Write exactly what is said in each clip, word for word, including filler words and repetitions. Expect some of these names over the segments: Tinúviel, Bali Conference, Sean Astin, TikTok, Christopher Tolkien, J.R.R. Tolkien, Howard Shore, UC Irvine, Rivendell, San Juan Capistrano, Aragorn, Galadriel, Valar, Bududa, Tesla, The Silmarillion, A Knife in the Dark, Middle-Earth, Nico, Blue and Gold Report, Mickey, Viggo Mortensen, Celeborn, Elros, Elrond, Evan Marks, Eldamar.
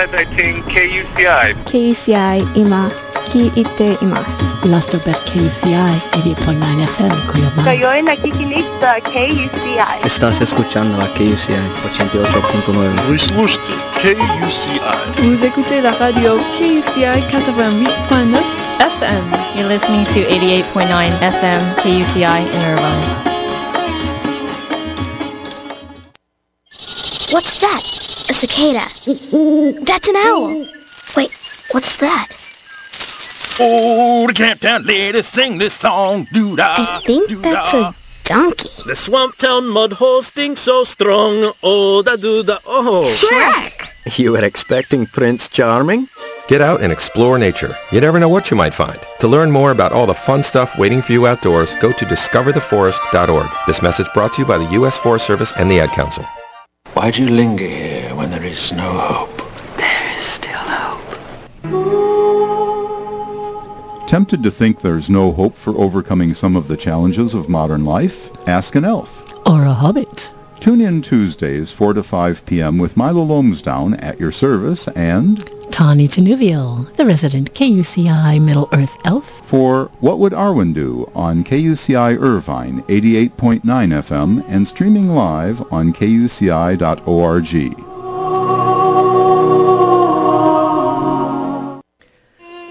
Internet ケーユーシーアイ ケーユーシーアイ 今聞いています。ラストベット ケーユーシーアイ eighty point nine F M Cuyamán. La Llorena Kikinista K U C I. Estás escuchando a K U C I eighty-eight point nine. Вы слушаете K U C I. Vous écoutez la radio K U C I eighty-eight point nine F M. You're listening to eighty-eight point nine F M K U C I in Irvine. What's that? A cicada. That's an owl. Wait, what's that? Oh, the camptown ladies sing this song. Doo-dah, I think doo-dah. That's a donkey. The swamptown mud hole stinks so strong. Oh, da doo da oh. Shrek! You were expecting Prince Charming? Get out and explore nature. You never know what you might find. To learn more about all the fun stuff waiting for you outdoors, go to discover the forest dot org. This message brought to you by the U S Forest Service and the Ad Council. Why do you linger here when there is no hope? There is still hope. Tempted to think there's no hope for overcoming some of the challenges of modern life? Ask an elf. Or a hobbit. Tune in Tuesdays, four to five p.m. with Milo Lomsdown at your service and... Tanya Tinúviel, the resident K U C I Middle-Earth elf. For What Would Arwen Do on K U C I Irvine, eighty-eight point nine F M, and streaming live on K U C I dot org.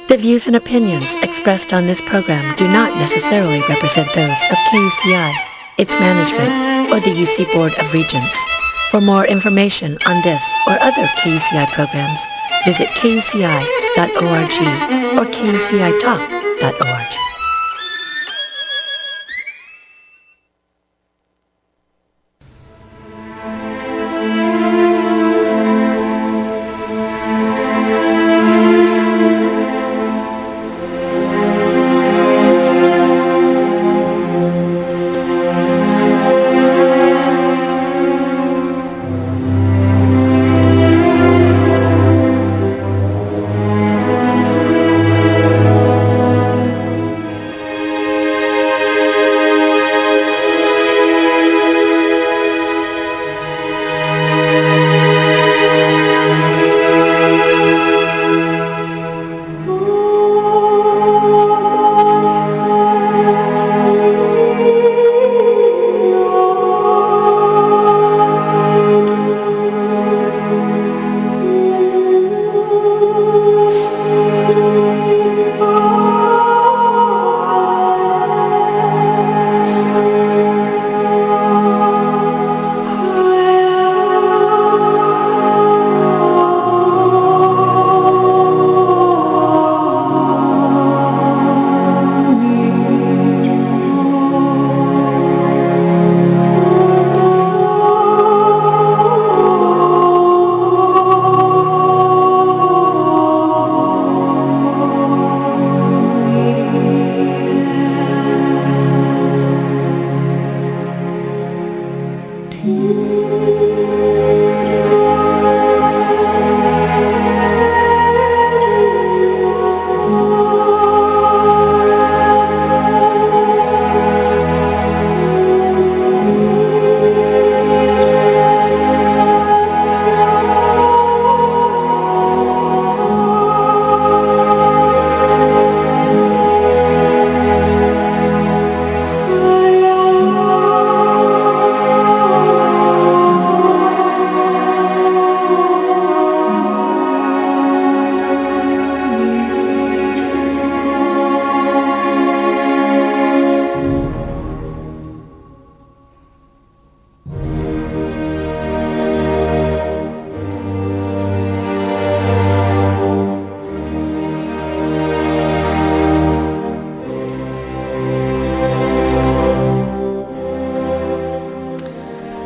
The views and opinions expressed on this program do not necessarily represent those of K U C I, its management, or the U C Board of Regents. For more information on this or other K U C I programs, visit K U C I dot org or K U C I talk dot org.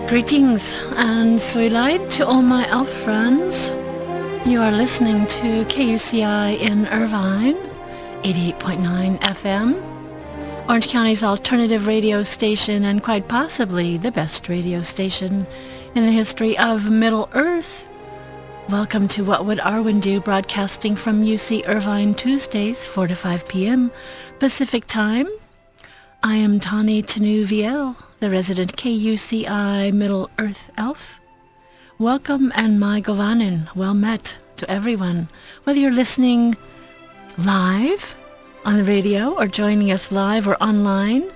Greetings and Soilite to all my elf friends. You are listening to K U C I in Irvine, eighty-eight point nine F M, Orange County's alternative radio station and quite possibly the best radio station in the history of Middle-Earth. Welcome to What Would Arwen Do, broadcasting from U C Irvine Tuesdays, four to five p.m. Pacific Time. I am Tanya Tinúviel, the resident K U C I Middle-Earth elf. Welcome and my Govanin, well met. to everyone, whether you're listening live on the radio or joining us live or online.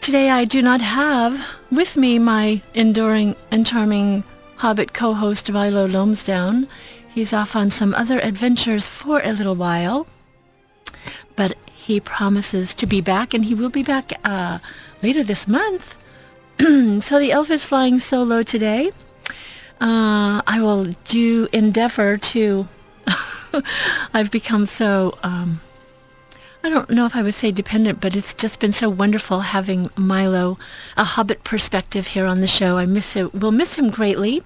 Today I do not have with me my enduring and charming Hobbit co-host Milo Lomsdown. He's off on some other adventures for a little while, but he promises to be back, and he will be back uh, later this month. So the elf is flying solo today. Uh, I will do endeavor to... I've become so... Um, I don't know if I would say dependent, but it's just been so wonderful having Milo, a Hobbit perspective here on the show. I miss him, will miss him greatly,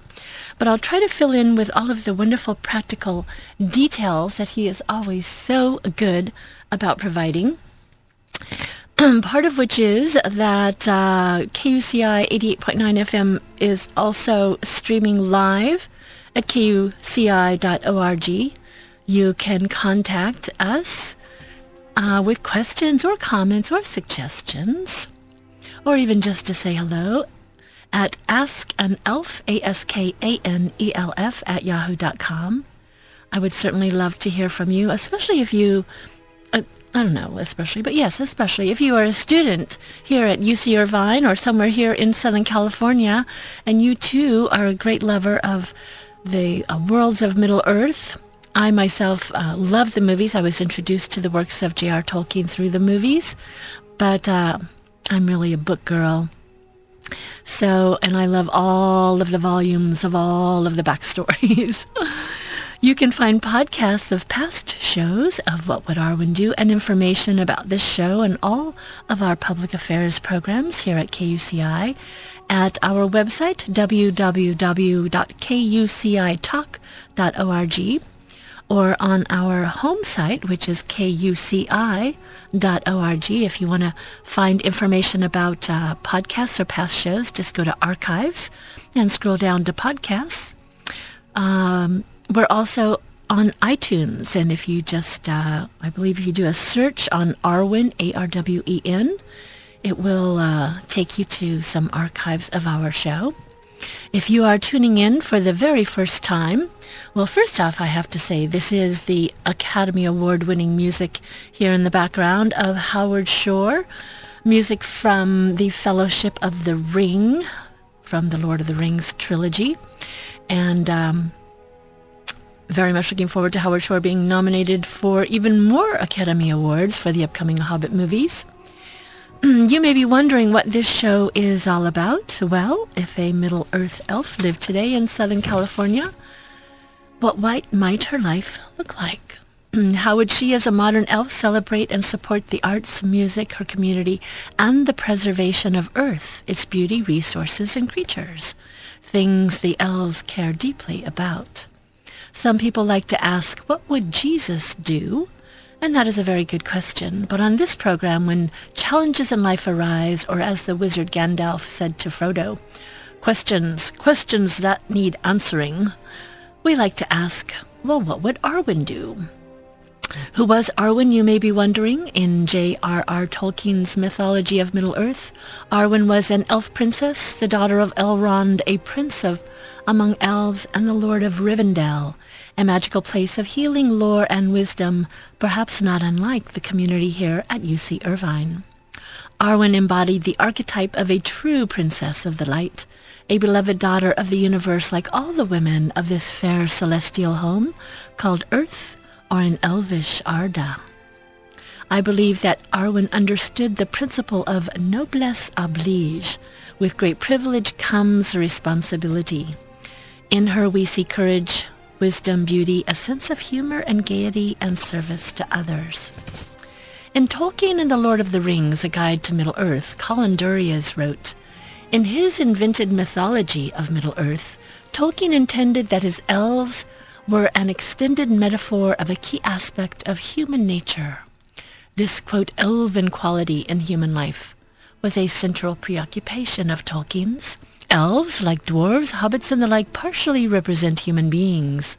but I'll try to fill in with all of the wonderful practical details that he is always so good about providing. Part of which is that uh, K U C I eighty-eight point nine F M is also streaming live at K U C I dot org. You can contact us Uh, with questions or comments or suggestions, or even just to say hello at askanelf, A S K A N E L F, at yahoo dot com. I would certainly love to hear from you, especially if you, uh, I don't know, especially, but yes, especially if you are a student here at U C Irvine or somewhere here in Southern California, and you too are a great lover of the uh, worlds of Middle-Earth. I myself uh, love the movies. I was introduced to the works of J R R. Tolkien through the movies, but uh, I'm really a book girl. So, and I love all of the volumes of all of the backstories. You can find podcasts of past shows of What Would Arwen Do and information about this show and all of our public affairs programs here at K U C I at our website, w w w dot k u c i talk dot org. or on our home site, which is K U C I dot org. If you want to find information about uh, podcasts or past shows, just go to Archives and scroll down to Podcasts. Um, we're also on iTunes, and if you just, uh, I believe if you do a search on Arwen, A R W E N, it will uh, take you to some archives of our show. If you are tuning in for the very first time, well, first off, I have to say this is the Academy Award-winning music here in the background of Howard Shore, music from the Fellowship of the Ring, from the Lord of the Rings trilogy, and um, very much looking forward to Howard Shore being nominated for even more Academy Awards for the upcoming Hobbit movies. You may be wondering what this show is all about. Well, if a Middle-earth elf lived today in Southern California, what might her life look like? How would she as a modern elf celebrate and support the arts, music, her community, and the preservation of Earth, its beauty, resources, and creatures, things the elves care deeply about? Some people like to ask, what would Jesus do? And that is a very good question. But on this program, when challenges in life arise, or as the wizard Gandalf said to Frodo, questions, questions that need answering, we like to ask, well, what would Arwen do? Who was Arwen, you may be wondering? In J R R. Tolkien's mythology of Middle-earth, Arwen was an elf princess, the daughter of Elrond, a prince of among elves, and the lord of Rivendell, a magical place of healing, lore, and wisdom, perhaps not unlike the community here at U C Irvine. Arwen embodied the archetype of a true princess of the light, a beloved daughter of the universe like all the women of this fair celestial home called Earth, or an elvish Arda. I believe that Arwen understood the principle of noblesse oblige. With great privilege comes responsibility. In her we see courage, wisdom, beauty, a sense of humor and gaiety, and service to others. In Tolkien and the Lord of the Rings, A Guide to Middle-earth, Colin Durias wrote, in his invented mythology of Middle-earth, Tolkien intended that his elves were an extended metaphor of a key aspect of human nature. This, quote, elven quality in human life was a central preoccupation of Tolkien's. Elves, like dwarves, hobbits, and the like, partially represent human beings.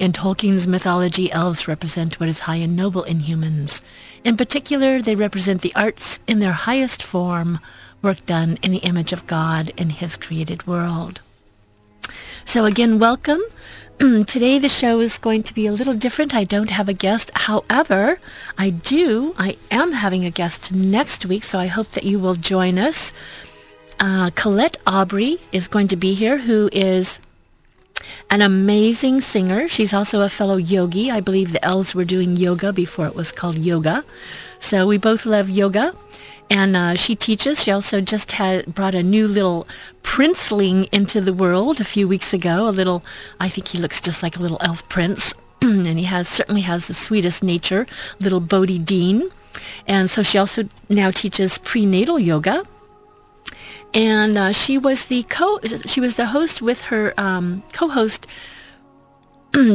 In Tolkien's mythology, elves represent what is high and noble in humans. In particular, they represent the arts in their highest form, work done in the image of God in his created world. So again, welcome Today the show is going to be a little different. I don't have a guest. However, I do. I am having a guest next week, so I hope that you will join us. Uh, Colette Aubrey is going to be here, who is an amazing singer. She's also a fellow yogi. I believe the elves were doing yoga before it was called yoga. So we both love yoga. And uh, she teaches. She also just had brought a new little princeling into the world a few weeks ago. A little, I think he looks just like a little elf prince. And he has certainly has the sweetest nature, little Bodhi Dean. And so she also now teaches prenatal yoga. And uh, she was the co she was the host with her um, co-host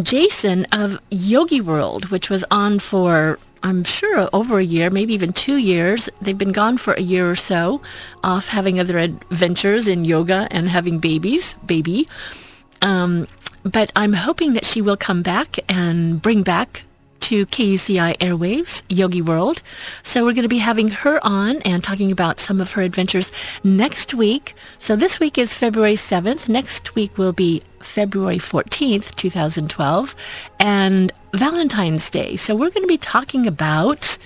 Jason of Yogi World, which was on for, I'm sure, over a year, maybe even two years. They've been gone for a year or so, off having other adventures in yoga and having babies, baby. Um, but I'm hoping that she will come back and bring back to K U C I Airwaves, Yogi World. So we're going to be having her on and talking about some of her adventures next week. So this week is February seventh. Next week will be February fourteenth, two thousand twelve, and Valentine's Day. So we're going to be talking about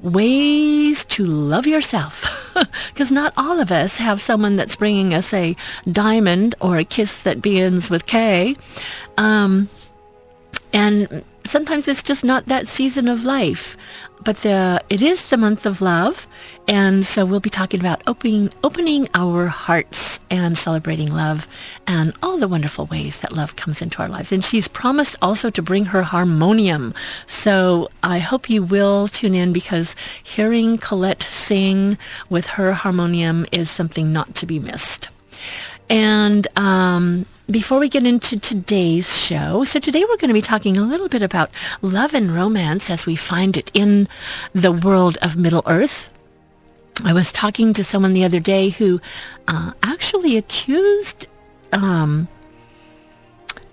ways to love yourself, because not all of us have someone that's bringing us a diamond or a kiss that begins with K. Um, and sometimes it's just not that season of life, but the, it is the month of love, and so we'll be talking about opening opening our hearts and celebrating love and all the wonderful ways that love comes into our lives. And she's promised also to bring her harmonium, so I hope you will tune in, because hearing Colette sing with her harmonium is something not to be missed. And um, before we get into today's show, so today we're going to be talking a little bit about love and romance as we find it in the world of Middle-Earth. I was talking to someone the other day who uh, actually accused um,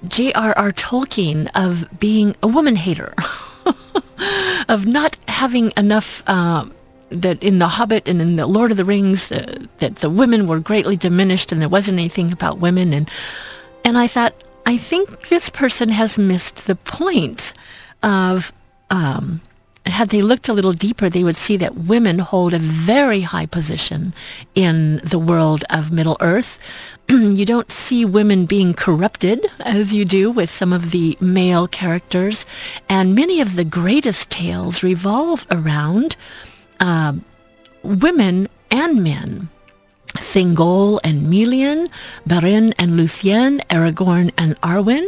J R R Tolkien of being a woman-hater, of not having enough... Uh, that in The Hobbit and in The Lord of the Rings, uh, that the women were greatly diminished and there wasn't anything about women. And and I thought, I think this person has missed the point of, um, had they looked a little deeper, they would see that women hold a very high position in the world of Middle-earth. You don't see women being corrupted as you do with some of the male characters. And many of the greatest tales revolve around Uh, women and men. Thingol and Melian, Beren and Luthien, Aragorn and Arwen.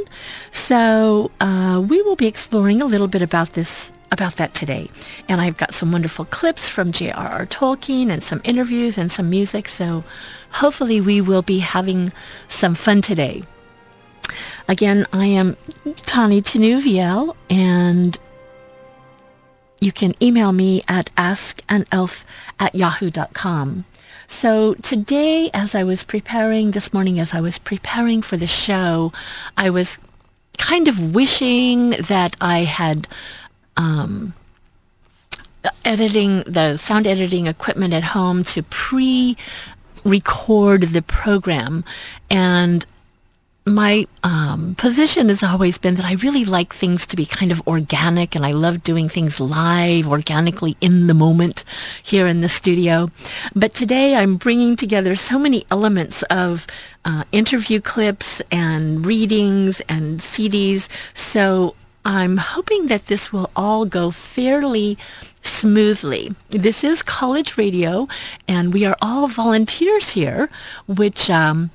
So uh, we will be exploring a little bit about this, about that today. And I've got some wonderful clips from J R R Tolkien and some interviews and some music. So hopefully we will be having some fun today. Again, I am Tanya Tinúviel, and you can email me at askanelf at yahoo dot com. So today, as I was preparing this morning, as I was preparing for the show, I was kind of wishing that I had um, editing the sound editing equipment at home to pre-record the program. And my um, position has always been that I really like things to be kind of organic, and I love doing things live, organically, in the moment here in the studio. But today I'm bringing together so many elements of uh, interview clips and readings and C Ds, so I'm hoping that this will all go fairly smoothly. This is college radio, and we are all volunteers here, which... Um,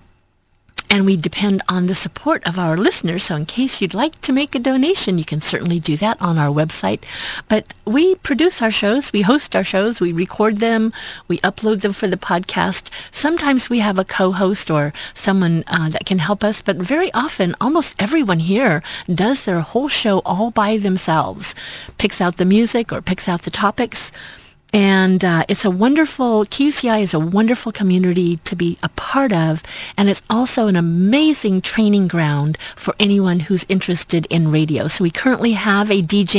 And we depend on the support of our listeners. So in case you'd like to make a donation, you can certainly do that on our website. But we produce our shows. We host our shows. We record them. We upload them for the podcast. Sometimes we have a co-host or someone uh, that can help us. But very often, almost everyone here does their whole show all by themselves, picks out the music or picks out the topics. And uh, it's a wonderful, K U C I is a wonderful community to be a part of, and it's also an amazing training ground for anyone who's interested in radio. So we currently have a D J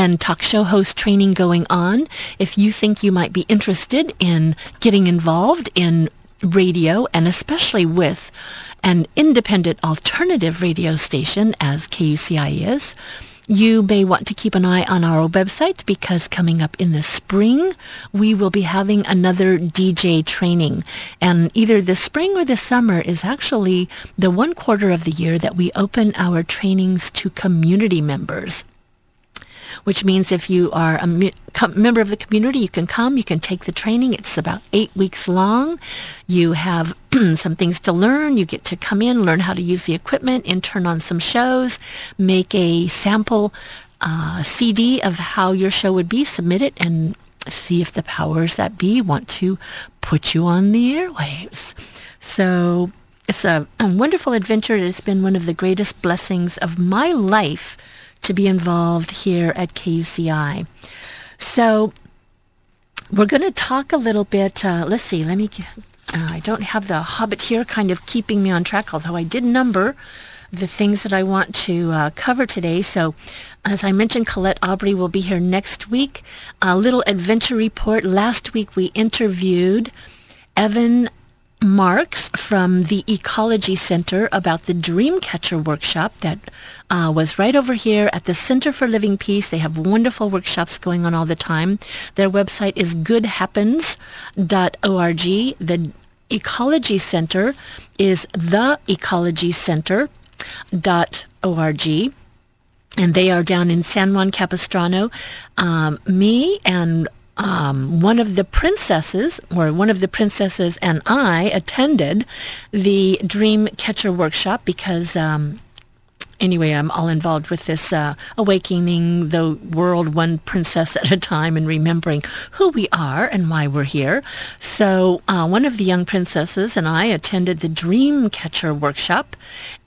and talk show host training going on. If you think you might be interested in getting involved in radio, and especially with an independent alternative radio station as K U C I is, you may want to keep an eye on our website, because coming up in the spring, we will be having another D J training. And either this spring or this summer is actually the one quarter of the year that we open our trainings to community members, which means if you are a member of the community, you can come, you can take the training. It's about eight weeks long. You have some things to learn. You get to come in, learn how to use the equipment, and turn on some shows, make a sample uh, C D of how your show would be, submit it, and see if the powers that be want to put you on the airwaves. So it's a, a wonderful adventure. It's been one of the greatest blessings of my life to be involved here at K U C I. So we're going to talk a little bit. Uh, let's see. Let me. Uh, I don't have the Hobbit here, kind of keeping me on track, although I did number the things that I want to uh, cover today. So, as I mentioned, Colette Aubrey will be here next week. A little adventure report. Last week we interviewed Evan Marks from the Ecology Center about the Dreamcatcher workshop that uh, was right over here at the Center for Living Peace. They have wonderful workshops going on all the time. Their website is good happens dot org. The Ecology Center is the ecology center dot org. And they are down in San Juan Capistrano. Um, me and Um, one of the princesses, or one of the princesses and I attended the Dreamcatcher workshop because, um, anyway, I'm all involved with this uh, awakening the world one princess at a time and remembering who we are and why we're here. So uh, one of the young princesses and I attended the Dreamcatcher workshop,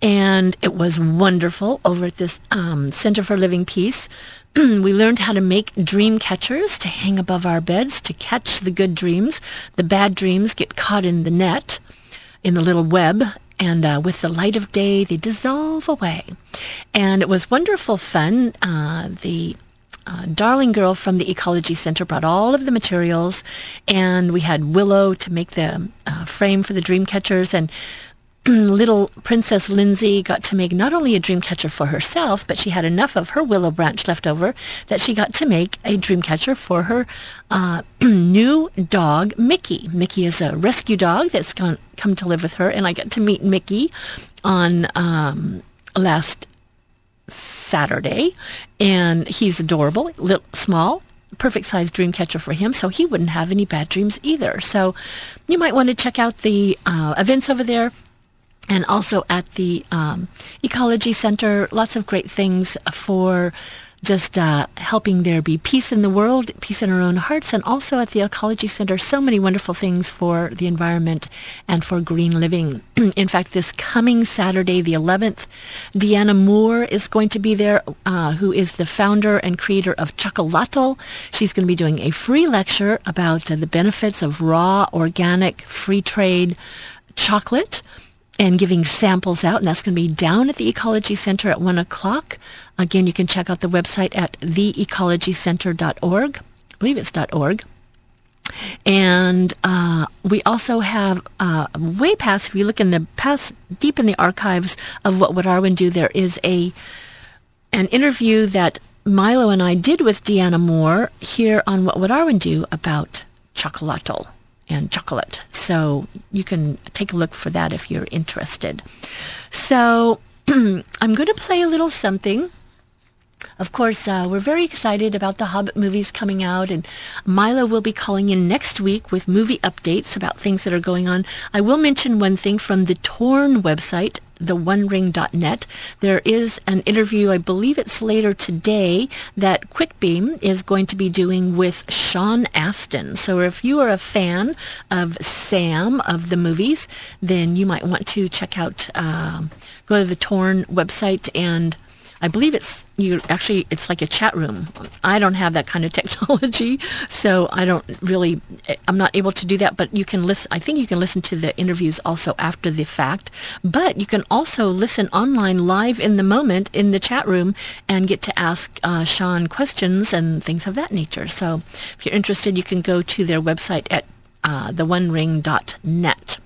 and it was wonderful over at this um, Center for Living Peace. We learned how to make dream catchers to hang above our beds to catch the good dreams. The bad dreams get caught in the net, in the little web, and uh, with the light of day, they dissolve away. And it was wonderful fun. Uh, the uh, darling girl from the Ecology Center brought all of the materials, and we had willow to make the uh, frame for the dream catchers, and little Princess Lindsay got to make not only a dream catcher for herself, but she had enough of her willow branch left over that she got to make a dream catcher for her uh, new dog, Mickey. Mickey is a rescue dog that's gone, come to live with her, and I got to meet Mickey on um, last Saturday, and he's adorable, little, small, perfect size dream catcher for him, so he wouldn't have any bad dreams either. So you might want to check out the uh, events over there. And also at the um, Ecology Center, lots of great things for just uh, helping there be peace in the world, peace in our own hearts. And also at the Ecology Center, so many wonderful things for the environment and for green living. In fact, this coming Saturday, the eleventh, Deanna Moore is going to be there, uh, who is the founder and creator of Chocolatl. She's going to be doing a free lecture about uh, the benefits of raw, organic, free trade chocolate, and giving samples out, and that's going to be down at the Ecology Center at one o'clock. Again, you can check out the website at the ecology center dot org. I believe it's .org. And uh, we also have uh, way past, if you look in the past, deep in the archives of What Would Arwen Do, there is a an interview that Milo and I did with Deanna Moore here on What Would Arwen Do about Chocolatl and chocolate. So you can take a look for that if you're interested. So I'm going to play a little something. Of course, uh, we're very excited about the Hobbit movies coming out, and Milo will be calling in next week with movie updates about things that are going on. I will mention one thing from the Torn website, the one ring dot net. There is an interview, I believe it's later today, that QuickBeam is going to be doing with Sean Astin. So if you are a fan of Sam, of the movies, then you might want to check out, um, go to the Torn website, and I believe it's you. Actually, it's like a chat room. I don't have that kind of technology, so I don't really. I'm not able to do that. But you can listen. I think you can listen to the interviews also after the fact. But you can also listen online, live in the moment, in the chat room, and get to ask uh, Sean questions and things of that nature. So, if you're interested, you can go to their website at uh, the one ring dot net.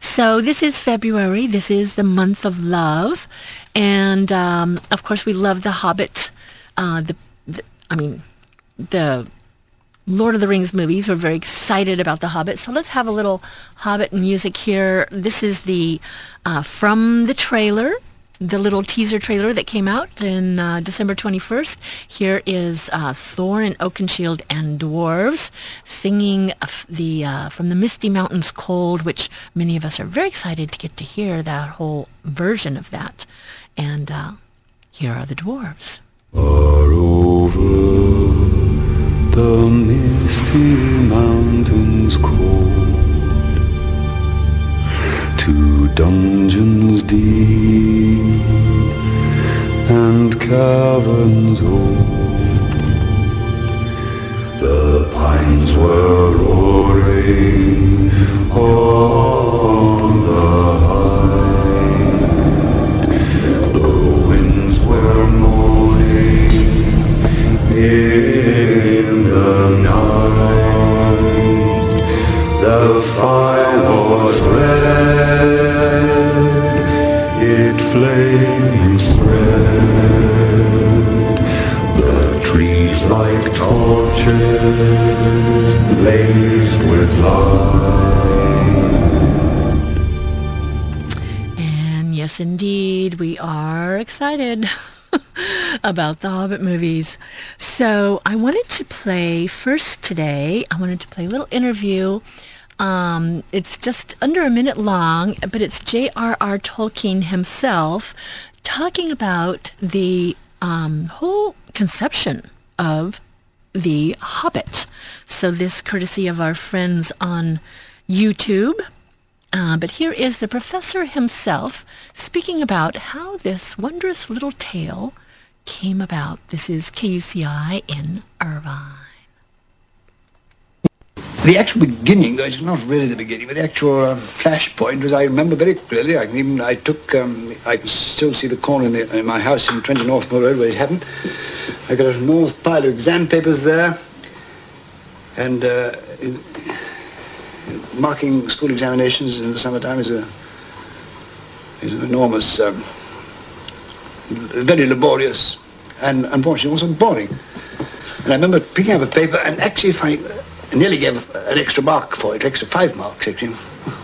So this is February. This is the month of love. And, um, of course, we love The Hobbit. Uh, the, the, I mean, the Lord of the Rings movies. We're very excited about The Hobbit. So let's have a little Hobbit music here. This is the uh, from the trailer, the little teaser trailer that came out in uh, December twenty-first. Here is uh, Thor and Oakenshield and Dwarves singing the uh, from the Misty Mountains Cold, which many of us are very excited to get to hear that whole version of that. And uh, here are the Dwarves. Far over the misty mountains cold, to dungeons deep and caverns old. The pines were roaring on the height. The winds were moaning in the night. The fire was red, it flaming spread. The trees like torches blazed with light. And yes, indeed, we are excited about the Hobbit movies. So I wanted to play first today, I wanted to play a little interview. Um, it's just under a minute long, but it's J R R. Tolkien himself talking about the um, whole conception of The Hobbit. So this courtesy of our friends on YouTube. Uh, but here is the professor himself speaking about how this wondrous little tale came about. This is K U C I in Irvine. The actual beginning, though it's not really the beginning, but the actual um, flashpoint was, I remember very clearly, I can even, I took, um, I can still see the corner in, the, in my house in twenty Northmore Road where it happened. I got an enormous pile of exam papers there, and uh, in, marking school examinations in the summertime is a is an enormous, um, very laborious, and unfortunately also boring. And I remember picking up a paper and actually finding, I nearly gave an extra mark for it, an extra five marks actually.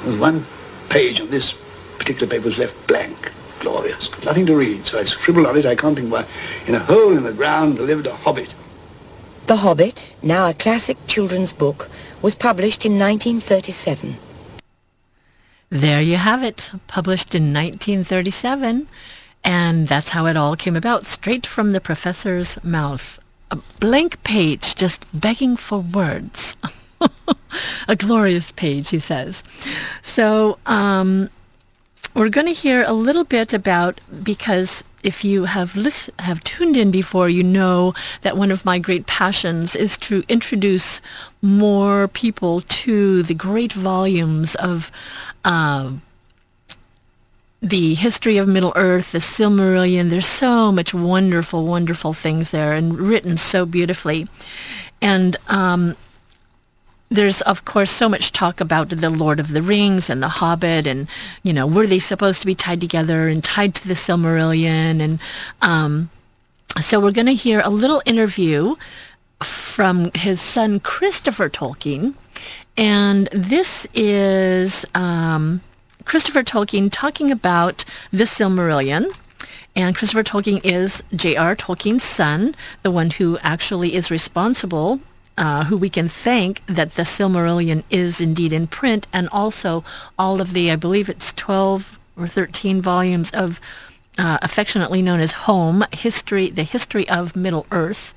There's one page on this particular paper was left blank, glorious, nothing to read. So I scribbled on it, I can't think why. In a hole in the ground lived a hobbit. The Hobbit, now a classic children's book, was published in nineteen thirty-seven. There you have it, published in nineteen thirty-seven. And that's how it all came about, straight from the professor's mouth. A blank page, just begging for words. A glorious page, he says. So um, we're going to hear a little bit about, because if you have lis- have tuned in before, you know that one of my great passions is to introduce more people to the great volumes of uh, the history of Middle-Earth, the Silmarillion. There's so much wonderful, wonderful things there and written so beautifully. And um, there's, of course, so much talk about the Lord of the Rings and the Hobbit and, you know, were they supposed to be tied together and tied to the Silmarillion? And um, so we're going to hear a little interview from his son, Christopher Tolkien. And this is... Um, Christopher Tolkien talking about The Silmarillion, and Christopher Tolkien is J R R. Tolkien's son, the one who actually is responsible, uh, who we can thank that The Silmarillion is indeed in print, and also all of the, I believe it's twelve or thirteen volumes of uh, affectionately known as Home, history, the history of Middle-Earth.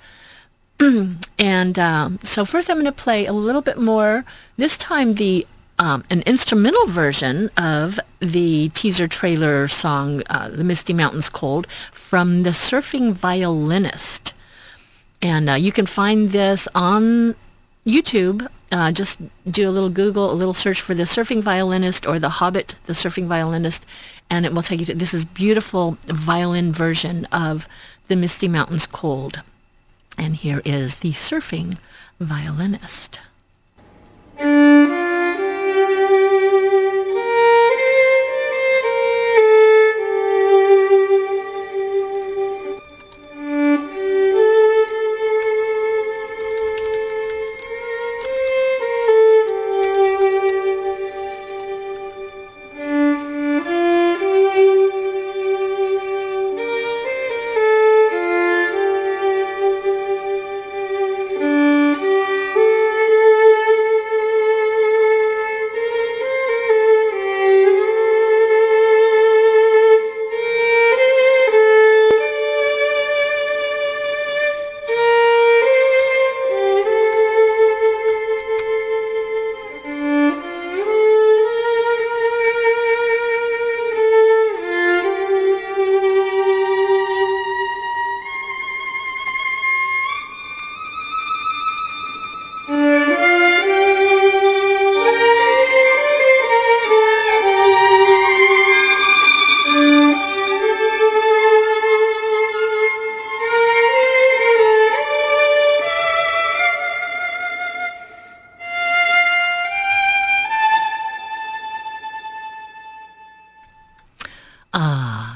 And um, so first I'm going to play a little bit more, this time the Um, an instrumental version of the teaser trailer song, uh, The Misty Mountains Cold, from the Surfing Violinist. And uh, you can find this on YouTube. Uh, just do a little Google, a little search for The Surfing Violinist or The Hobbit, The Surfing Violinist, and it will take you to this is beautiful violin version of The Misty Mountains Cold. And here is The Surfing Violinist.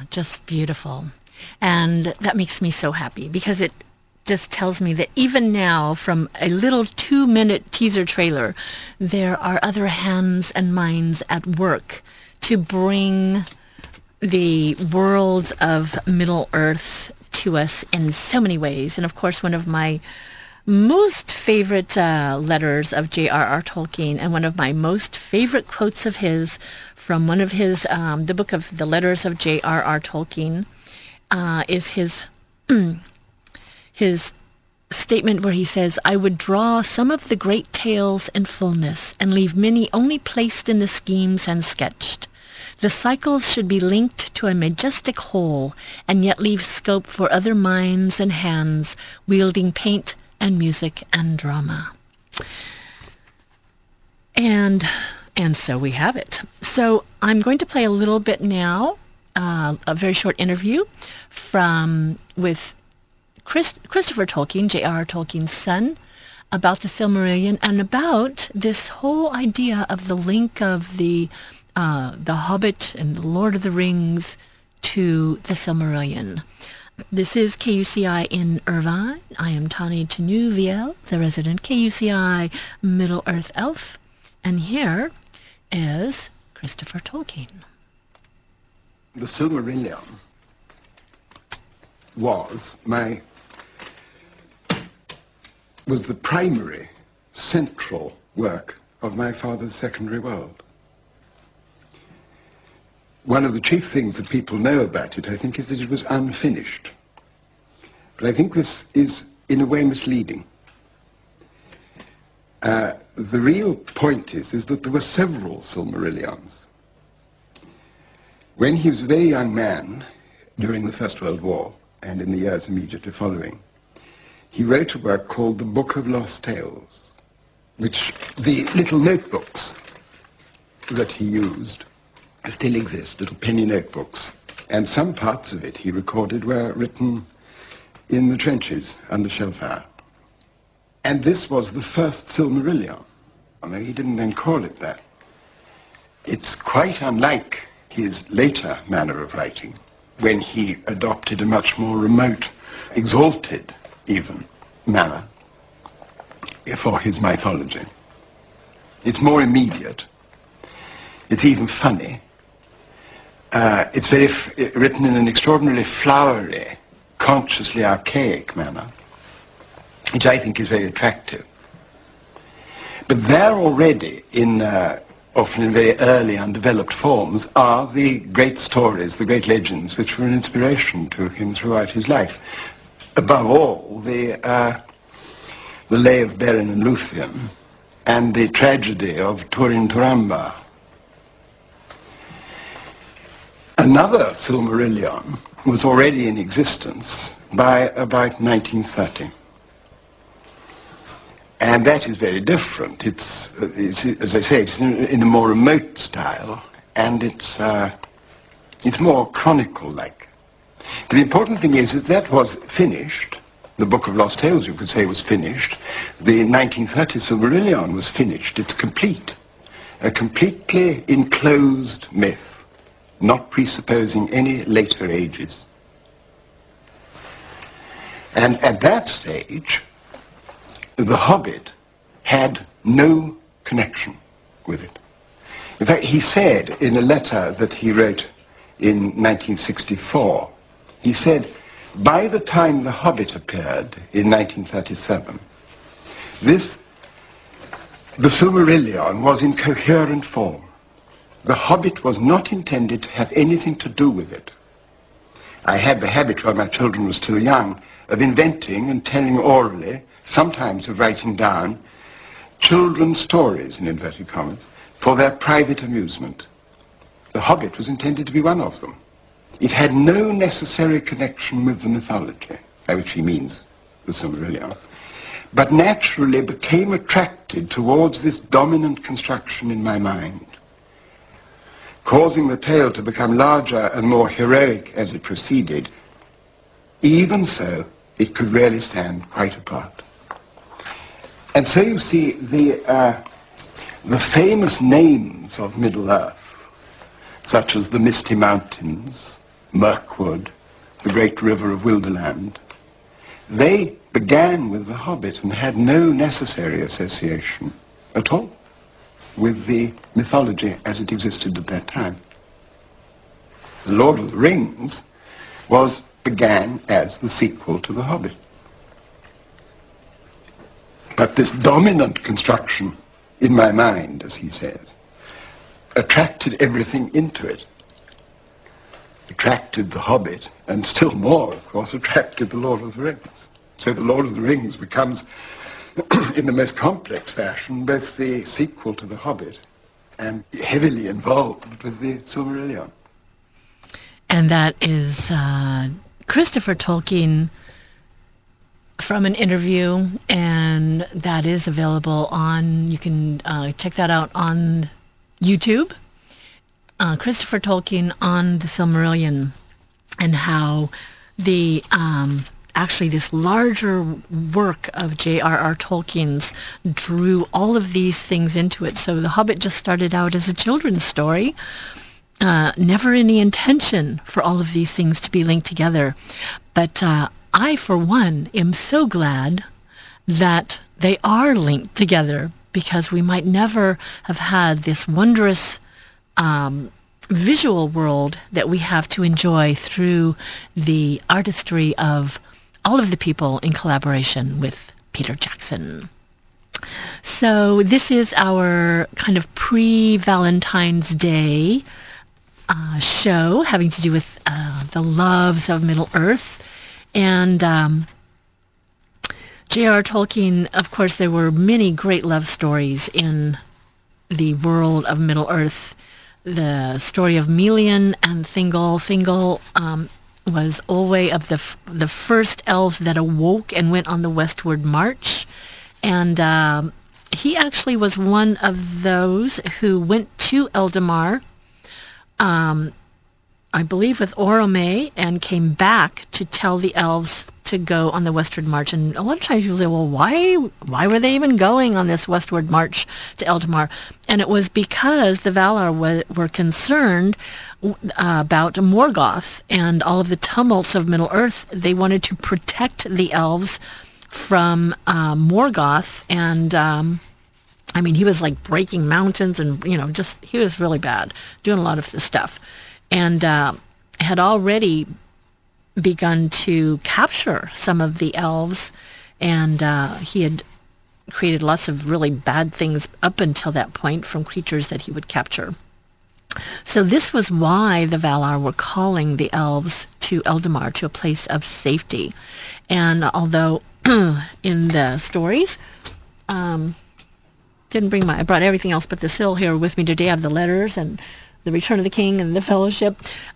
just beautiful. And that makes me so happy because it just tells me that even now, from a little two-minute teaser trailer, there are other hands and minds at work to bring the worlds of Middle-Earth to us in so many ways. And of course, one of my most favorite uh, letters of J R R. Tolkien, and one of my most favorite quotes of his from one of his, um, the book of the letters of J R R. Tolkien, uh, is his his statement where he says, "I would draw some of the great tales in fullness and leave many only placed in the schemes and sketched. The cycles should be linked to a majestic whole and yet leave scope for other minds and hands wielding paint and music and drama." And and so we have it. So I'm going to play a little bit now, uh, a very short interview from with Chris, Christopher Tolkien, J R R. Tolkien's son, about the Silmarillion and about this whole idea of the link of the uh, the Hobbit and the Lord of the Rings to the Silmarillion. This is K U C I in Irvine. I am Tanya Tinúviel, the resident K U C I Middle-Earth elf. And here is Christopher Tolkien. The Silmarillion was my was the primary central work of my father's secondary world. One of the chief things that people know about it, I think, is that it was unfinished. But I think this is, in a way, misleading. Uh, the real point is, is that there were several Silmarillions. When he was a very young man, during the First World War, and in the years immediately following, he wrote a work called The Book of Lost Tales, which the little notebooks that he used still exist, little penny notebooks. And some parts of it, he recorded, were written in the trenches under shell fire. And this was the first Silmarillion, although he didn't then call it that. It's quite unlike his later manner of writing, when he adopted a much more remote, exalted, even, manner for his mythology. It's more immediate. It's even funny. Uh, it's very f- written in an extraordinarily flowery, consciously archaic manner, which I think is very attractive. But there already, in uh, often in very early, undeveloped forms, are the great stories, the great legends, which were an inspiration to him throughout his life. Above all, the uh, the Lay of Beren and Luthien, and the tragedy of Turin Turamba. Another Silmarillion was already in existence by about nineteen thirty. And that is very different. It's, it's as I say, it's in, in a more remote style, and it's, uh, it's more chronicle-like. The important thing is that that was finished. The Book of Lost Tales, you could say, was finished. The nineteen thirty Silmarillion was finished. It's complete. A completely enclosed myth, not presupposing any later ages. And at that stage, the Hobbit had no connection with it. In fact, he said in a letter that he wrote in nineteen sixty-four, he said, by the time the Hobbit appeared in nineteen thirty-seven, this, the Silmarillion was in coherent form. The Hobbit was not intended to have anything to do with it. I had the habit, while my children were still young, of inventing and telling orally, sometimes of writing down, children's stories, in inverted commas, for their private amusement. The Hobbit was intended to be one of them. It had no necessary connection with the mythology, by which he means the Silmarillion, but naturally became attracted towards this dominant construction in my mind, causing the tale to become larger and more heroic as it proceeded. Even so, it could really stand quite apart. And so you see, the uh, the famous names of Middle-earth, such as the Misty Mountains, Mirkwood, the great river of Wilderland. They began with The Hobbit and had no necessary association at all with the mythology as it existed at that time. The Lord of the Rings was began as the sequel to The Hobbit. But this dominant construction, in my mind, as he says, attracted everything into it. Attracted The Hobbit, and still more, of course, attracted The Lord of the Rings. So The Lord of the Rings becomes, in the most complex fashion, both the sequel to The Hobbit and heavily involved with the Silmarillion. And that is uh, Christopher Tolkien from an interview, and that is available on, you can uh, check that out on YouTube. Uh, Christopher Tolkien on the Silmarillion, and how the, um, actually this larger work of J R R. Tolkien's drew all of these things into it. So The Hobbit just started out as a children's story. Uh, never any intention for all of these things to be linked together. But uh, I, for one, am so glad that they are linked together, because we might never have had this wondrous um, visual world that we have to enjoy through the artistry of all of the people in collaboration with Peter Jackson. So this is our kind of pre-Valentine's Day Uh, show having to do with uh, the loves of Middle-Earth. And um, J R R. Tolkien, of course, there were many great love stories in the world of Middle-Earth. The story of Melian and Thingol. Thingol um, was Olwe of the f- the first elves that awoke and went on the westward march. And um, he actually was one of those who went to Eldamar, Um, I believe with Orome, and came back to tell the elves to go on the westward march. And a lot of times people say, well, why why were they even going on this westward march to Eldamar? And it was because the Valar w- were concerned uh, about Morgoth and all of the tumults of Middle-earth. They wanted to protect the elves from uh, Morgoth, and... Um, I mean, he was like breaking mountains and, you know, just, he was really bad, doing a lot of this stuff. And uh, had already begun to capture some of the elves. And uh, he had created lots of really bad things up until that point from creatures that he would capture. So this was why the Valar were calling the elves to Eldamar, to a place of safety. And although in the stories... Um, Didn't bring my, I brought everything else but the seal here with me today. I have the letters and the Return of the King and the Fellowship.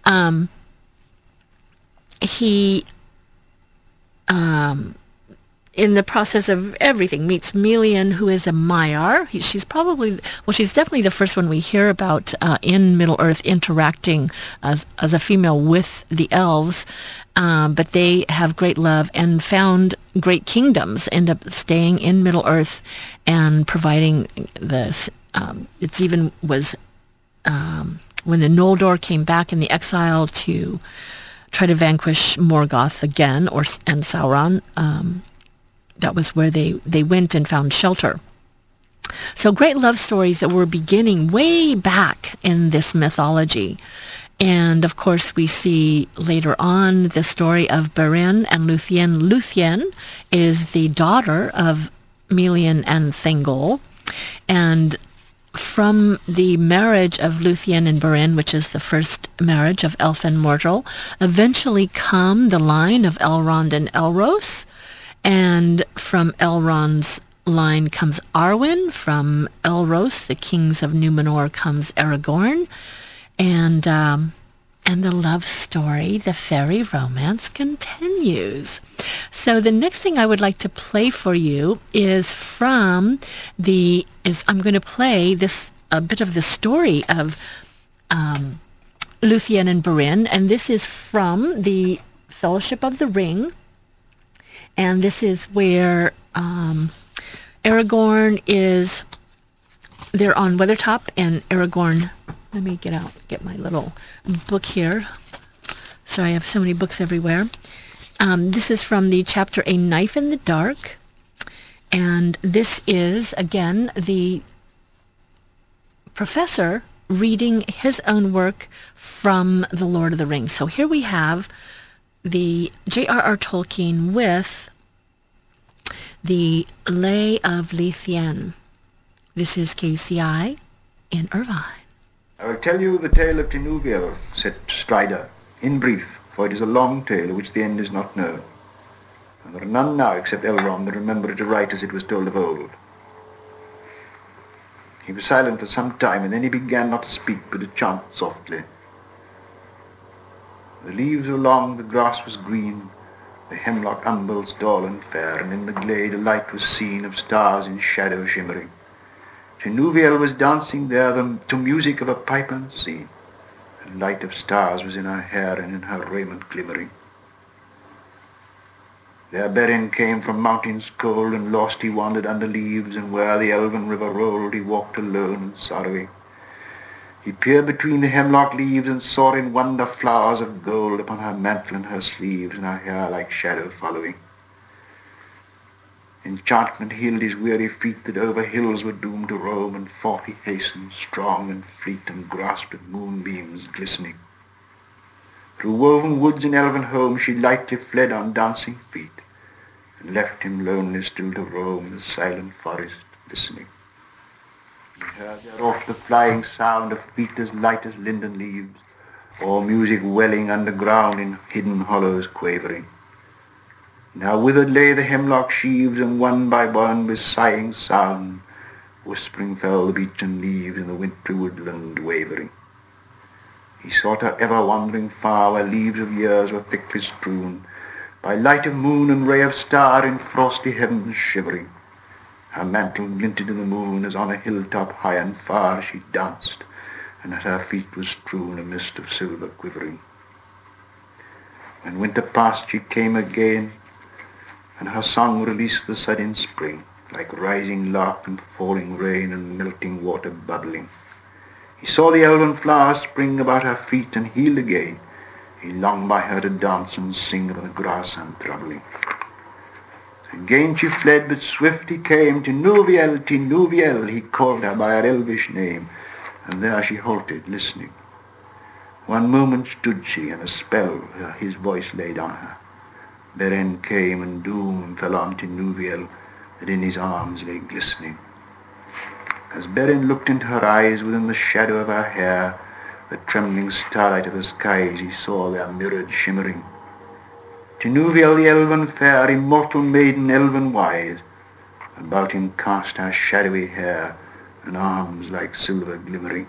Um, he, um, in the process of everything, meets Melian, who is a Maiar. He, she's probably, well, she's definitely the first one we hear about uh, in Middle-earth interacting as, as a female with the elves. Um, but they have great love and found great kingdoms, end up staying in Middle-earth and providing this. Um, it's even was um, when the Noldor came back in the exile to try to vanquish Morgoth again, or and Sauron. Um, that was where they, they went and found shelter. So great love stories that were beginning way back in this mythology. And, of course, we see later on the story of Beren and Luthien. Luthien is the daughter of Melian and Thingol. And from the marriage of Luthien and Beren, which is the first marriage of elf and mortal, eventually come the line of Elrond and Elros. And from Elrond's line comes Arwen. From Elros, the kings of Numenor, comes Aragorn. And um, and the love story, the fairy romance, continues. So the next thing I would like to play for you is from the, is I'm going to play this, a bit of the story of um, Luthien and Beren, and this is from the Fellowship of the Ring, and this is where um, Aragorn is, they're on Weathertop, and Aragorn... Let me get out, get my little book here. Sorry, I have so many books everywhere. Um, this is from the chapter A Knife in the Dark. And this is, again, the professor reading his own work from The Lord of the Rings. So here we have the J R R. Tolkien with the Lay of Luthien. This is K U C I in Irvine. I will tell you the tale of Tinúviel, said Strider, in brief, for it is a long tale of which the end is not known. And there are none now except Elrond that remember to write as it was told of old. He was silent for some time, and then he began not to speak, but to chant softly. The leaves were long, the grass was green, the hemlock umbels tall and fair, and in the glade a light was seen of stars in shadow shimmering. Tinúviel was dancing there to music of a pipe unseen. The light of stars was in her hair and in her raiment glimmering. There Beren came from mountains cold, and lost he wandered under leaves, and where the elven river rolled he walked alone and sorrowing. He peered between the hemlock leaves and saw in wonder flowers of gold upon her mantle and her sleeves, and her hair like shadow following. Enchantment healed his weary feet that over hills were doomed to roam, and forth he hastened, strong and fleet, and grasped at moonbeams glistening. Through woven woods and elven home she lightly fled on dancing feet, and left him lonely still to roam the silent forest, listening. He heard thereof the flying sound of feet as light as linden leaves, or music welling underground in hidden hollows quavering. Now withered lay the hemlock sheaves, and one by one with sighing sound, whispering fell the beechen leaves in the wintry woodland wavering. He sought her ever wandering far, where leaves of years were thickly strewn, by light of moon and ray of star in frosty heaven shivering. Her mantle glinted in the moon, as on a hilltop high and far she danced, and at her feet was strewn a mist of silver quivering. When winter passed she came again, and her song released the sudden spring, like rising lark and falling rain and melting water bubbling. He saw the elven flowers spring about her feet and heal again. He longed by her to dance and sing over the grass untroubling. Again she fled, but swift he came. Tinúviel, Tinúviel, he called her by her elvish name. And there she halted, listening. One moment stood she, and a spell his voice laid on her. Beren came, and doom fell on Tinúviel, that in his arms lay glistening. As Beren looked into her eyes within the shadow of her hair, the trembling starlight of the skies, he saw their mirrored shimmering. Tinúviel the elven fair, immortal maiden elven wise, about him cast her shadowy hair and arms like silver glimmering.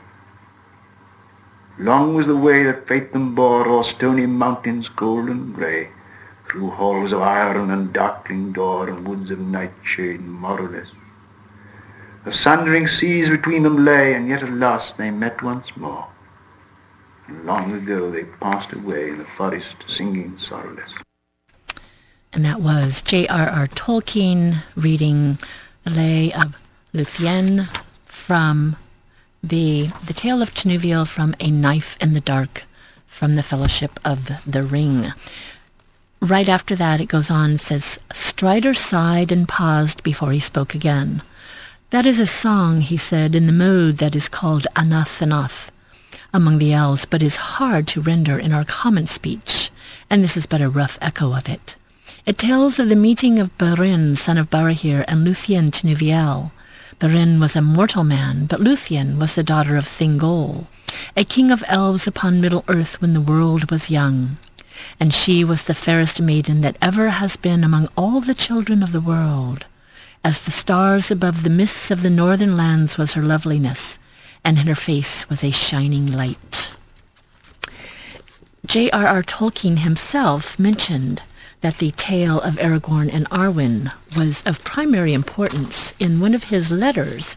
Long was the way that fate them bore o'er stony mountains cold and grey, through halls of iron and darkling door and woods of nightshade and morrowless. The sundering seas between them lay, and yet at last they met once more. And long ago they passed away in the forest, singing sorrowless. And that was J R R. Tolkien reading The Lay of Luthien from the the Tale of Tinúviel from A Knife in the Dark from the Fellowship of the Ring. Right after that it goes on and says, Strider sighed and paused before he spoke again. That is a song, he said, in the mode that is called Anathanath among the elves, but is hard to render in our common speech, and this is but a rough echo of it. It tells of the meeting of Beren, son of Barahir, and Luthien Tinúviel. Beren was a mortal man, but Luthien was the daughter of Thingol, a king of elves upon Middle-earth when the world was young. And she was the fairest maiden that ever has been among all the children of the world. As the stars above the mists of the northern lands was her loveliness, and in her face was a shining light. J R R. Tolkien himself mentioned that the tale of Aragorn and Arwen was of primary importance. In one of his letters,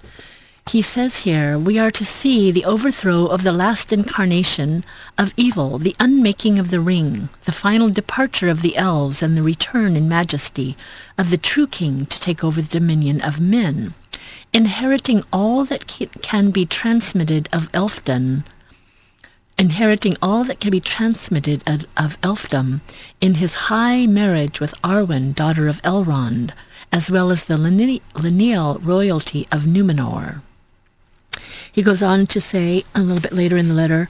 he says here, we are to see the overthrow of the last incarnation of evil, the unmaking of the ring, the final departure of the elves, and the return in majesty of the true king to take over the dominion of men, inheriting all that can be transmitted of elfdom inheriting all that can be transmitted of elfdom in his high marriage with Arwen, daughter of Elrond, as well as the lineal royalty of Numenor. He goes on to say, a little bit later in the letter,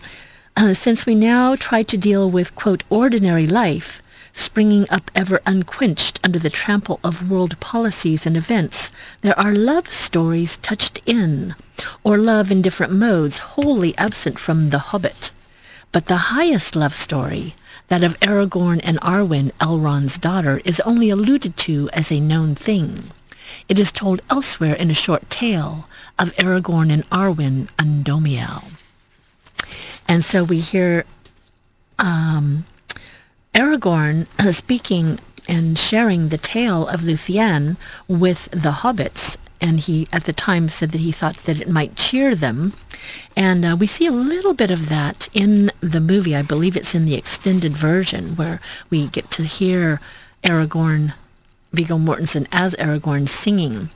uh, since we now try to deal with, quote, ordinary life, springing up ever unquenched under the trample of world policies and events, there are love stories touched in, or love in different modes wholly absent from The Hobbit. But the highest love story, that of Aragorn and Arwen, Elrond's daughter, is only alluded to as a known thing. It is told elsewhere in a short tale of Aragorn and Arwen Undomiel. And so we hear um, Aragorn speaking and sharing the tale of Luthien with the hobbits, and he at the time said that he thought that it might cheer them. And uh, we see a little bit of that in the movie. I believe it's in the extended version where we get to hear Aragorn, Viggo Mortensen as Aragorn, singing.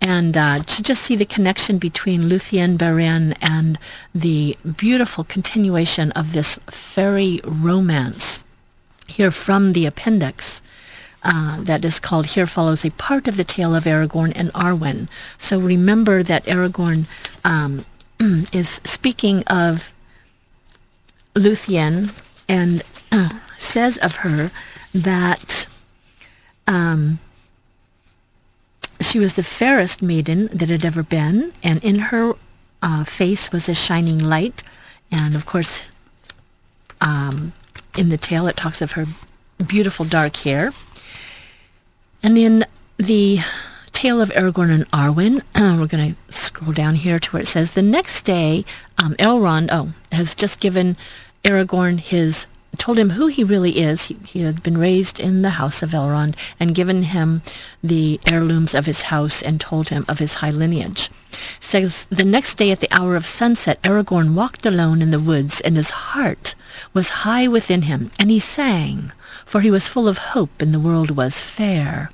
And uh, to just see the connection between Luthien, Beren, and the beautiful continuation of this fairy romance here from the appendix. Uh, that is called Here Follows a Part of the Tale of Aragorn and Arwen. So remember that Aragorn um, is speaking of Luthien and uh, says of her that um, she was the fairest maiden that had ever been, and in her uh, face was a shining light. And of course, um, in the tale it talks of her beautiful dark hair. And in the tale of Aragorn and Arwen, uh, we're going to scroll down here to where it says, the next day, um, Elrond oh, has just given Aragorn his, told him who he really is. He, he had been raised in the house of Elrond and given him the heirlooms of his house and told him of his high lineage. It says, the next day at the hour of sunset, Aragorn walked alone in the woods, and his heart was high within him, and he sang, for he was full of hope, and the world was fair.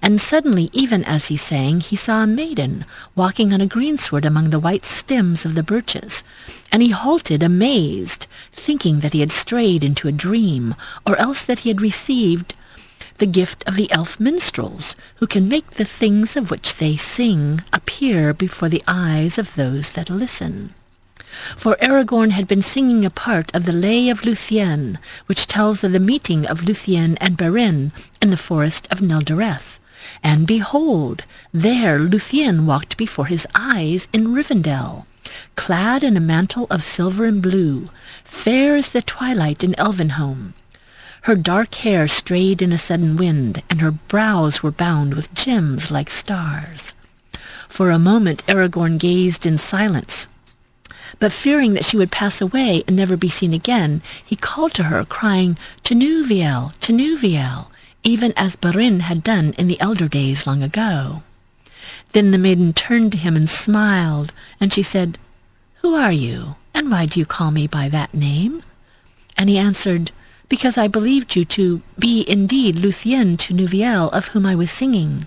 And suddenly, even as he sang, he saw a maiden walking on a greensward among the white stems of the birches, and he halted amazed, thinking that he had strayed into a dream, or else that he had received the gift of the elf minstrels, who can make the things of which they sing appear before the eyes of those that listen. For Aragorn had been singing a part of the Lay of Luthien, which tells of the meeting of Luthien and Beren in the forest of Neldereth. And behold, there Luthien walked before his eyes in Rivendell, clad in a mantle of silver and blue, fair as the twilight in Elvenhome. Her dark hair strayed in a sudden wind, and her brows were bound with gems like stars. For a moment Aragorn gazed in silence, but fearing that she would pass away and never be seen again, he called to her, crying, Tinúviel, Tinúviel, even as Beren had done in the elder days long ago. Then the maiden turned to him and smiled, and she said, Who are you, and why do you call me by that name? And he answered, Because I believed you to be indeed Luthien Tinúviel, of whom I was singing.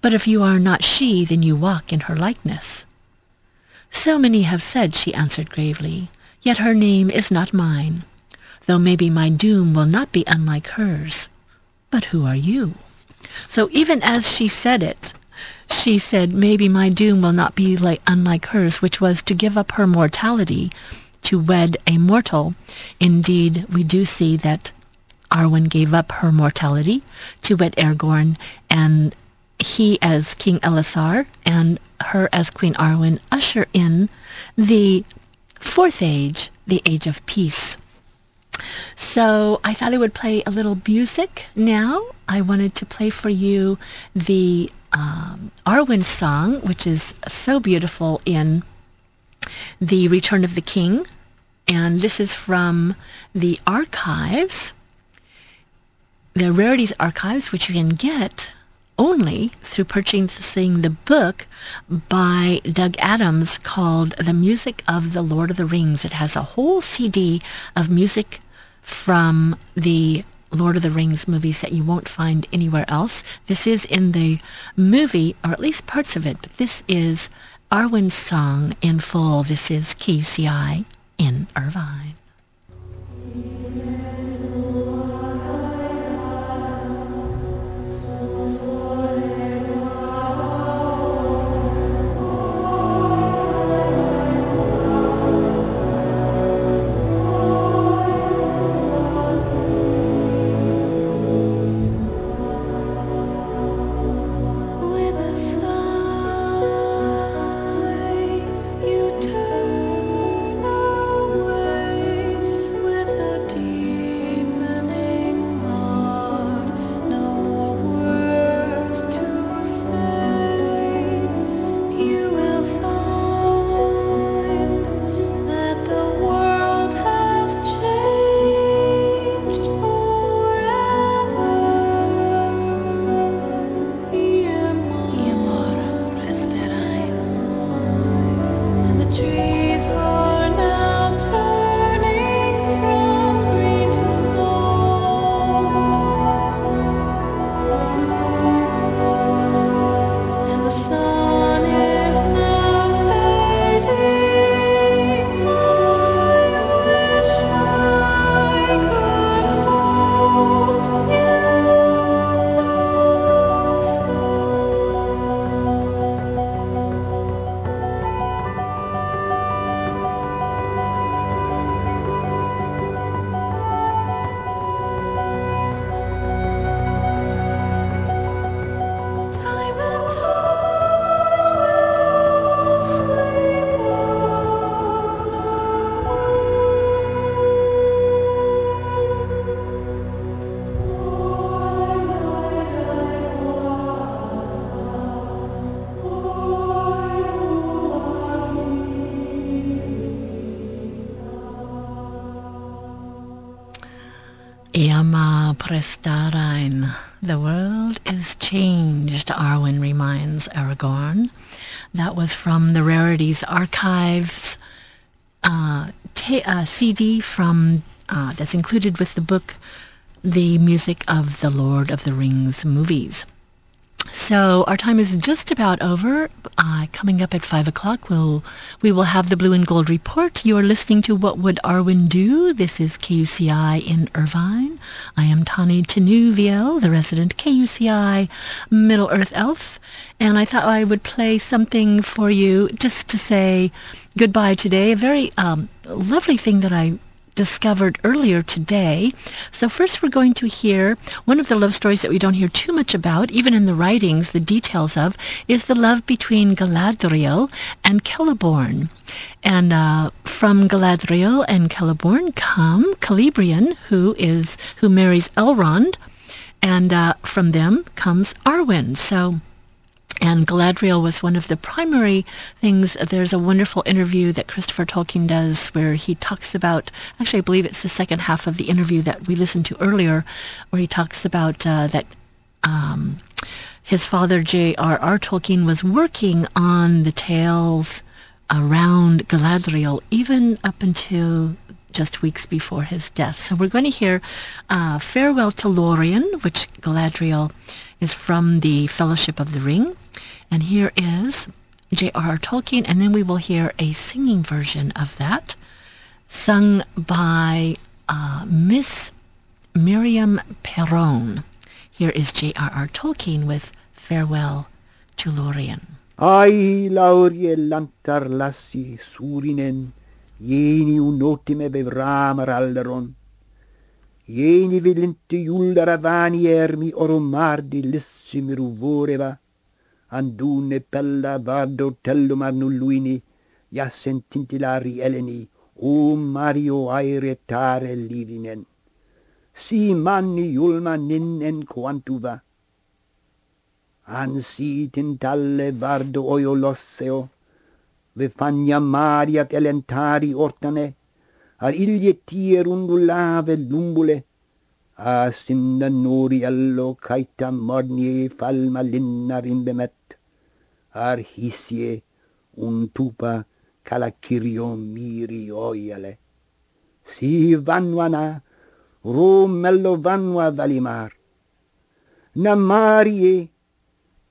But if you are not she, then you walk in her likeness. So many have said, she answered gravely, yet her name is not mine, though maybe my doom will not be unlike hers. But who are you? So even as she said it, she said, maybe my doom will not be like, unlike hers, which was to give up her mortality, to wed a mortal. Indeed, we do see that Arwen gave up her mortality to wed Aragorn, and he as King Elisar, and her as Queen Arwen, usher in the fourth age, the age of peace. So I thought I would play a little music now. I wanted to play for you the um, Arwen song, which is so beautiful in The Return of the King. And this is from the archives, the Rarities Archives, which you can get only through purchasing the book by Doug Adams called The Music of the Lord of the Rings. It has a whole C D of music from the Lord of the Rings movies that you won't find anywhere else. This is in the movie, or at least parts of it, but this is Arwen's song in full. This is K U C I in Irvine. Yama prestarain. The world is changed, Arwen reminds Aragorn. That was from the Rarities Archives uh, t- uh, C D from uh, that's included with the book, The Music of the Lord of the Rings Movies. So our time is just about over. Uh, coming up at five o'clock, we'll, we will have the Blue and Gold Report. You're listening to What Would Arwen Do? This is K U C I in Irvine. I am Tanya Tinúviel, the resident K U C I Middle-Earth elf. And I thought I would play something for you just to say goodbye today. A very um, lovely thing that I discovered earlier today. So first we're going to hear one of the love stories that we don't hear too much about, even in the writings, the details of, is the love between Galadriel and Celeborn. And uh, from Galadriel and Celeborn come Celebrian, who is who marries Elrond, and uh, from them comes Arwen. So And Galadriel was one of the primary things. There's a wonderful interview that Christopher Tolkien does where he talks about, actually I believe it's the second half of the interview that we listened to earlier, where he talks about uh, that um, his father J R R Tolkien was working on the tales around Galadriel even up until just weeks before his death. So we're going to hear uh, Farewell to Lorien, which Galadriel is from the Fellowship of the Ring. And here is J R R. Tolkien, and then we will hear a singing version of that, sung by uh, Miss Miriam Perrone. Here is J R R. Tolkien with Farewell to Lorien. Ai laurielantar lassi suurinen, jeni unotime bevramer alderon. Jeni vilinte juldaravani ermi oromardi lissimi ruvoreva, andune pella vardo tellum arnulluini, jasentintilari eleni, o Mario airetare livinen. Si manni julmanin en quantuva. Ansi tintalle vardo oiolosseo, vefania mariat elentari ortane, ar ilietie rundulave lumbule, a simna noriello kaita mornie falma linna rimbemet, ar hisie untupa kalakirio miri oiale. Si vanwana, ro mello vanwa valimar, na marie,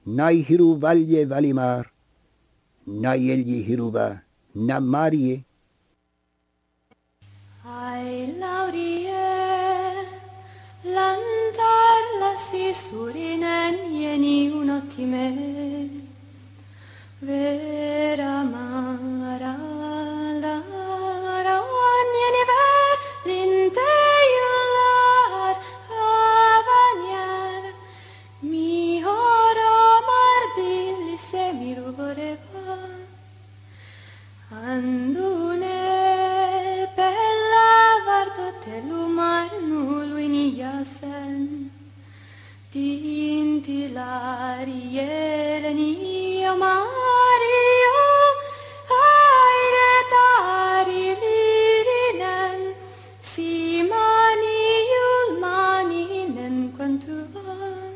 nai hiru valje valimar, nai elje hiruva, na marie. Ai laurie, lantar lassi surinen jeni unottime, vera mara lara on jeni ver, linte jullar avanier, mi horo mardilli se mi ruvoreva, andune. Telumar nuluini jasen, tintilari eleni omario, airetari lirinen, si mani julmaninen quantuvan,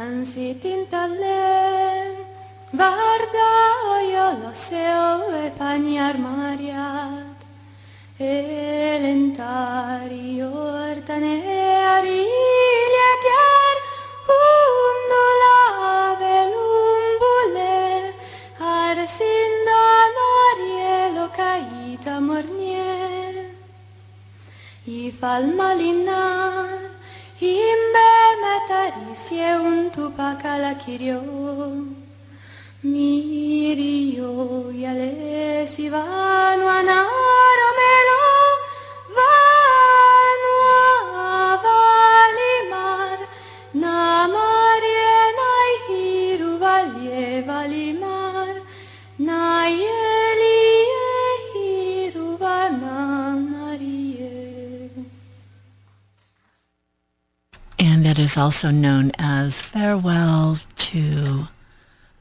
ansi tintallen, varda oioloseo e paniar mariat, elentari ortaneari lietiar, umnulave lumbule, arsinda norie locaita mornie. I falmalinar, imbe metarisie untupacala kirio, mirio iale si vanuanaro melo, vanuava limar, namarie nai hiru valie valimar, nai elie hiru vanamarie. And that is also known as Farewell to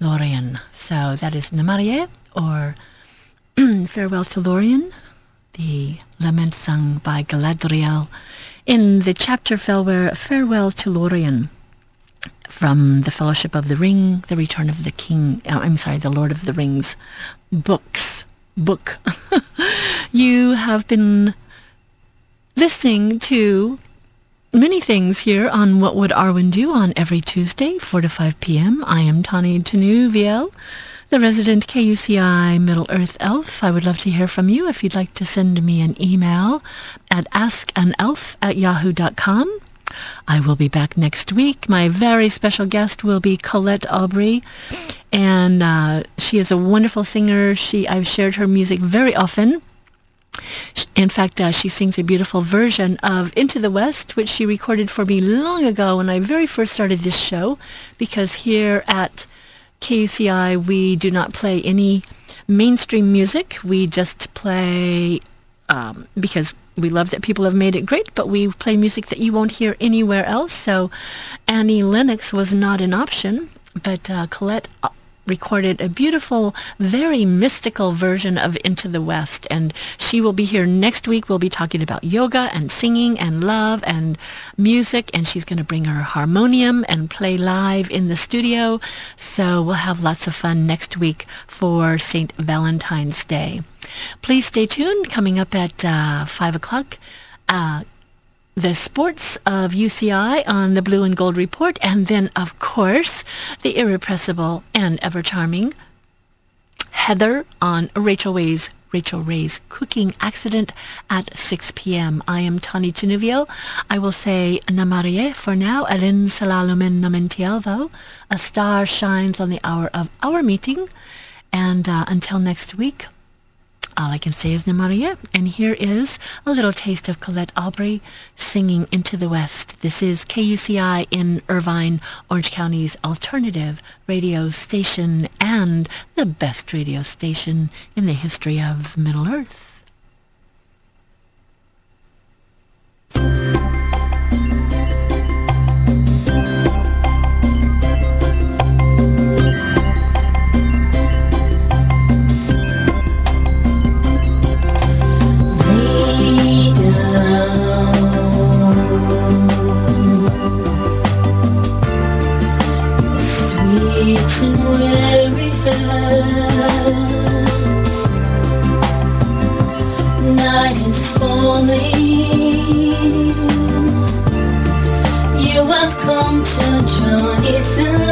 Lorien. So that is Namarie, or Farewell to Lorien, the lament sung by Galadriel in the chapter Farewell to Lorien from The Fellowship of the Ring, The Return of the King, oh, I'm sorry, The Lord of the Rings books, book. You have been listening to many things here on What Would Arwen Do on every Tuesday, four to five p.m. I am Tanya Tinúviel, the resident K U C I Middle-Earth elf. I would love to hear from you if you'd like to send me an email at askanelf at yahoo dot com. I will be back next week. My very special guest will be Colette Aubrey, and uh, she is a wonderful singer. She I've shared her music very often. In fact, uh, she sings a beautiful version of Into the West, which she recorded for me long ago when I very first started this show, because here at K U C I, we do not play any mainstream music. We just play, um, because we love that people have made it great, but we play music that you won't hear anywhere else. So Annie Lennox was not an option, but uh, Colette recorded a beautiful, very mystical version of Into the West, and she will be here next week. We'll be talking about yoga and singing and love and music, and she's going to bring her harmonium and play live in the studio, so we'll have lots of fun next week for Saint Valentine's Day. Please stay tuned. Coming up at uh, five o'clock, uh, the sports of U C I on the Blue and Gold Report, and then, of course, the irrepressible and ever-charming Heather on Rachel Ray's, Rachel Ray's Cooking Accident at six p.m. I am Tanya Tinúviel. I will say Namarie for now. Elin Salalumen Namentielvo. A star shines on the hour of our meeting. And uh, until next week, all I can say is Namaria, and here is a little taste of Colette Aubrey singing Into the West. This is K U C I in Irvine, Orange County's alternative radio station and the best radio station in the history of Middle-Earth. Night is falling. You have come to join us.